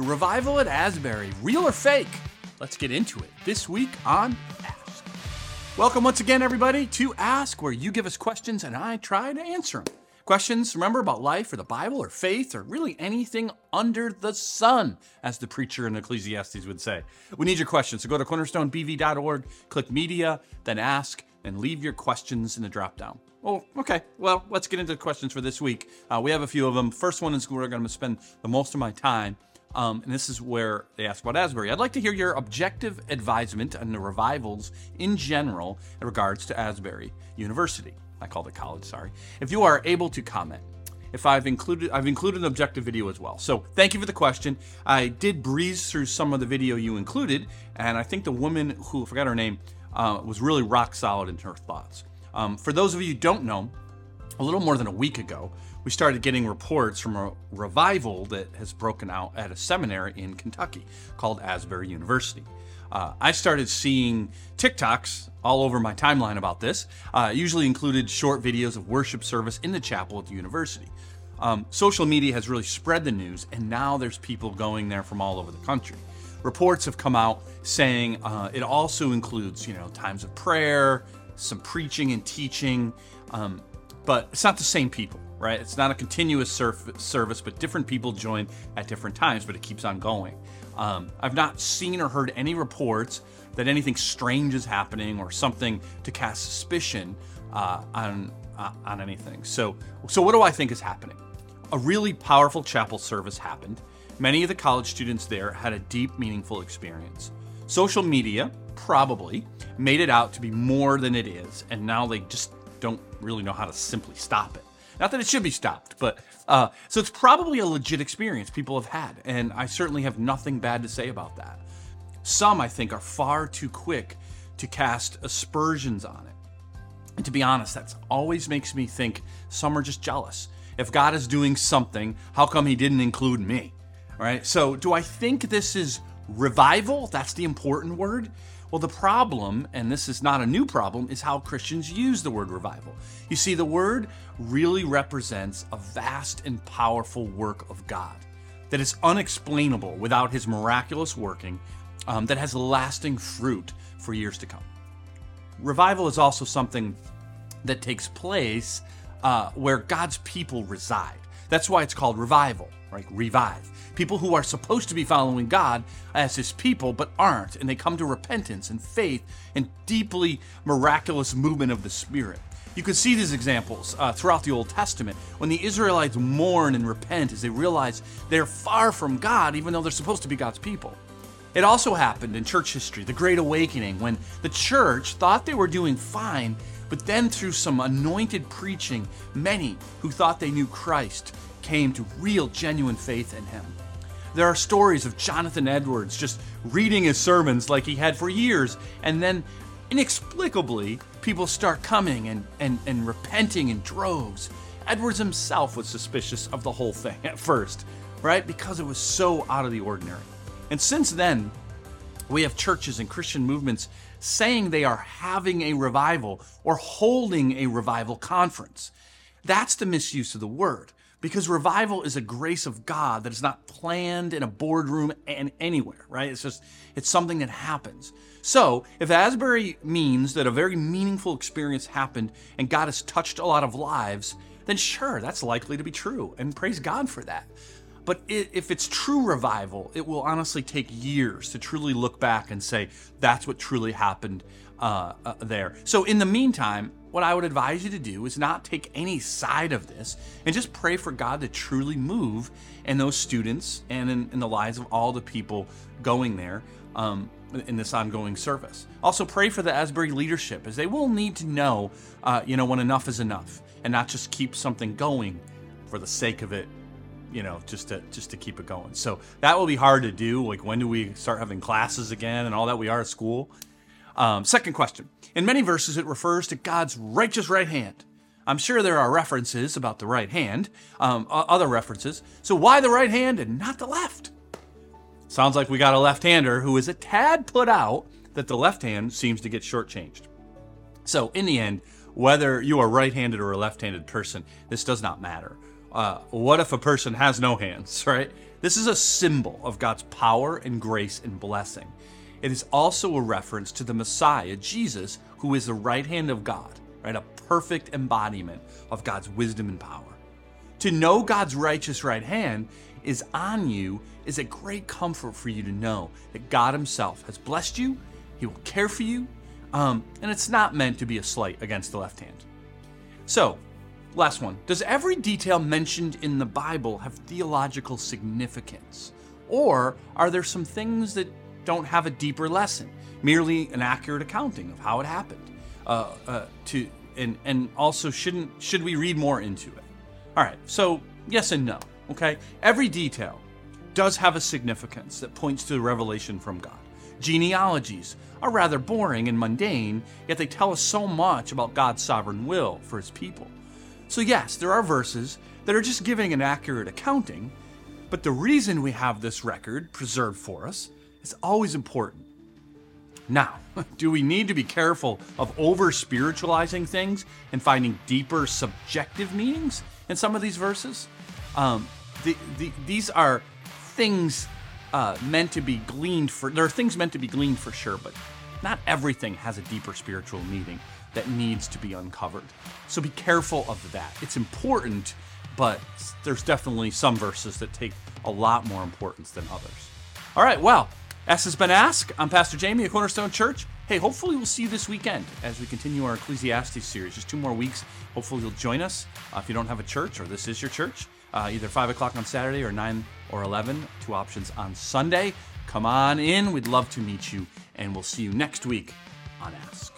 The revival at Asbury, real or fake? Let's get into it this week on Ask. Welcome once again, everybody, to Ask, where you give us questions and I try to answer them. Questions, remember, about life or the Bible or faith or really anything under the sun, as the preacher in Ecclesiastes would say. We need your questions, so go to CornerstoneBV.org, click Media, then Ask, and leave your questions in the drop-down. Oh, okay. Well, let's get into the questions for this week. We have a few of them. First one is where I'm going to spend the most of my time, and this is where they ask about Asbury. I'd like to hear your objective advisement on the revivals in general in regards to Asbury University. I called it college, sorry. If you are able to comment. If I've included an objective video as well. So thank you for the question. I did breeze through some of the video you included, and I think the woman who, I forgot her name, was really rock solid in her thoughts. For those of you who don't know, a little more than a week ago, we started getting reports from a revival that has broken out at a seminary in Kentucky called Asbury University. I started seeing TikToks all over my timeline about this. Usually included short videos of worship service in the chapel at the university. Social media has really spread the news, and now there's people going there from all over the country. Reports have come out saying it also includes, times of prayer, some preaching and teaching, but it's not the same people, right? It's not a continuous service, but different people join at different times, but it keeps on going. I've not seen or heard any reports that anything strange is happening or something to cast suspicion on anything. So what do I think is happening? A really powerful chapel service happened. Many of the college students there had a deep, meaningful experience. Social media probably made it out to be more than it is, and now they just don't really know how to simply stop it. Not that it should be stopped, but so it's probably a legit experience people have had, and I certainly have nothing bad to say about that. Some, I think, are far too quick to cast aspersions on it. And to be honest, that always makes me think some are just jealous. If God is doing something, how come he didn't include me? All right, so do I think this is revival? That's the important word. Well, the problem, and this is not a new problem, is how Christians use the word revival. You see, the word really represents a vast and powerful work of God that is unexplainable without his miraculous working, that has lasting fruit for years to come. Revival is also something that takes place where God's people reside. That's why it's called revival, right? Revive. People who are supposed to be following God as his people, but aren't, and they come to repentance and faith and deeply miraculous movement of the Spirit. You can see these examples throughout the Old Testament when the Israelites mourn and repent as they realize they're far from God, even though they're supposed to be God's people. It also happened in church history, the Great Awakening, when the church thought they were doing fine, but then through some anointed preaching, many who thought they knew Christ came to real, genuine faith in him. There are stories of Jonathan Edwards just reading his sermons like he had for years, and then inexplicably, people start coming and repenting in droves. Edwards himself was suspicious of the whole thing at first, right? Because it was so out of the ordinary. And since then, we have churches and Christian movements saying they are having a revival or holding a revival conference. That's the misuse of the word, because revival is a grace of God that is not planned in a boardroom and anywhere, right? It's something that happens. So if Asbury means that a very meaningful experience happened and God has touched a lot of lives, then sure, that's likely to be true, and praise God for that. But if it's true revival, it will honestly take years to truly look back and say, that's what truly happened there. So in the meantime, what I would advise you to do is not take any side of this and just pray for God to truly move in those students and in the lives of all the people going there in this ongoing service. Also pray for the Asbury leadership, as they will need to know, when enough is enough, and not just keep something going for the sake of it, just to keep it going. So that will be hard to do. Like, when do we start having classes again and all that? We are at school. Second question. In many verses, it refers to God's righteous right hand. I'm sure there are references about the right hand, other references. So why the right hand and not the left? Sounds like we got a left-hander who is a tad put out that the left hand seems to get shortchanged. So in the end, whether you are right-handed or a left-handed person, this does not matter. What if a person has no hands, right? This is a symbol of God's power and grace and blessing. It is also a reference to the Messiah, Jesus, who is the right hand of God, right? A perfect embodiment of God's wisdom and power. To know God's righteous right hand is on you is a great comfort for you to know that God himself has blessed you, he will care for you, and it's not meant to be a slight against the left hand. So, last one. Does every detail mentioned in the Bible have theological significance? Or are there some things that don't have a deeper lesson, merely an accurate accounting of how it happened? Should we read more into it? All right, so yes and no, okay? Every detail does have a significance that points to the revelation from God. Genealogies are rather boring and mundane, yet they tell us so much about God's sovereign will for his people. So yes, there are verses that are just giving an accurate accounting, but the reason we have this record preserved for us is always important. Now, do we need to be careful of over-spiritualizing things and finding deeper subjective meanings in some of these verses? These are things meant to be gleaned for. There are things meant to be gleaned for sure, but not everything has a deeper spiritual meaning that needs to be uncovered. So be careful of that. It's important, but there's definitely some verses that take a lot more importance than others. All right, well, Ask Has Been Asked. I'm Pastor Jamie at Cornerstone Church. Hey, hopefully we'll see you this weekend as we continue our Ecclesiastes series. Just 2 more weeks. Hopefully you'll join us if you don't have a church or this is your church. Either 5 o'clock on Saturday or 9 or 11, 2 options on Sunday. Come on in. We'd love to meet you, and we'll see you next week on Ask.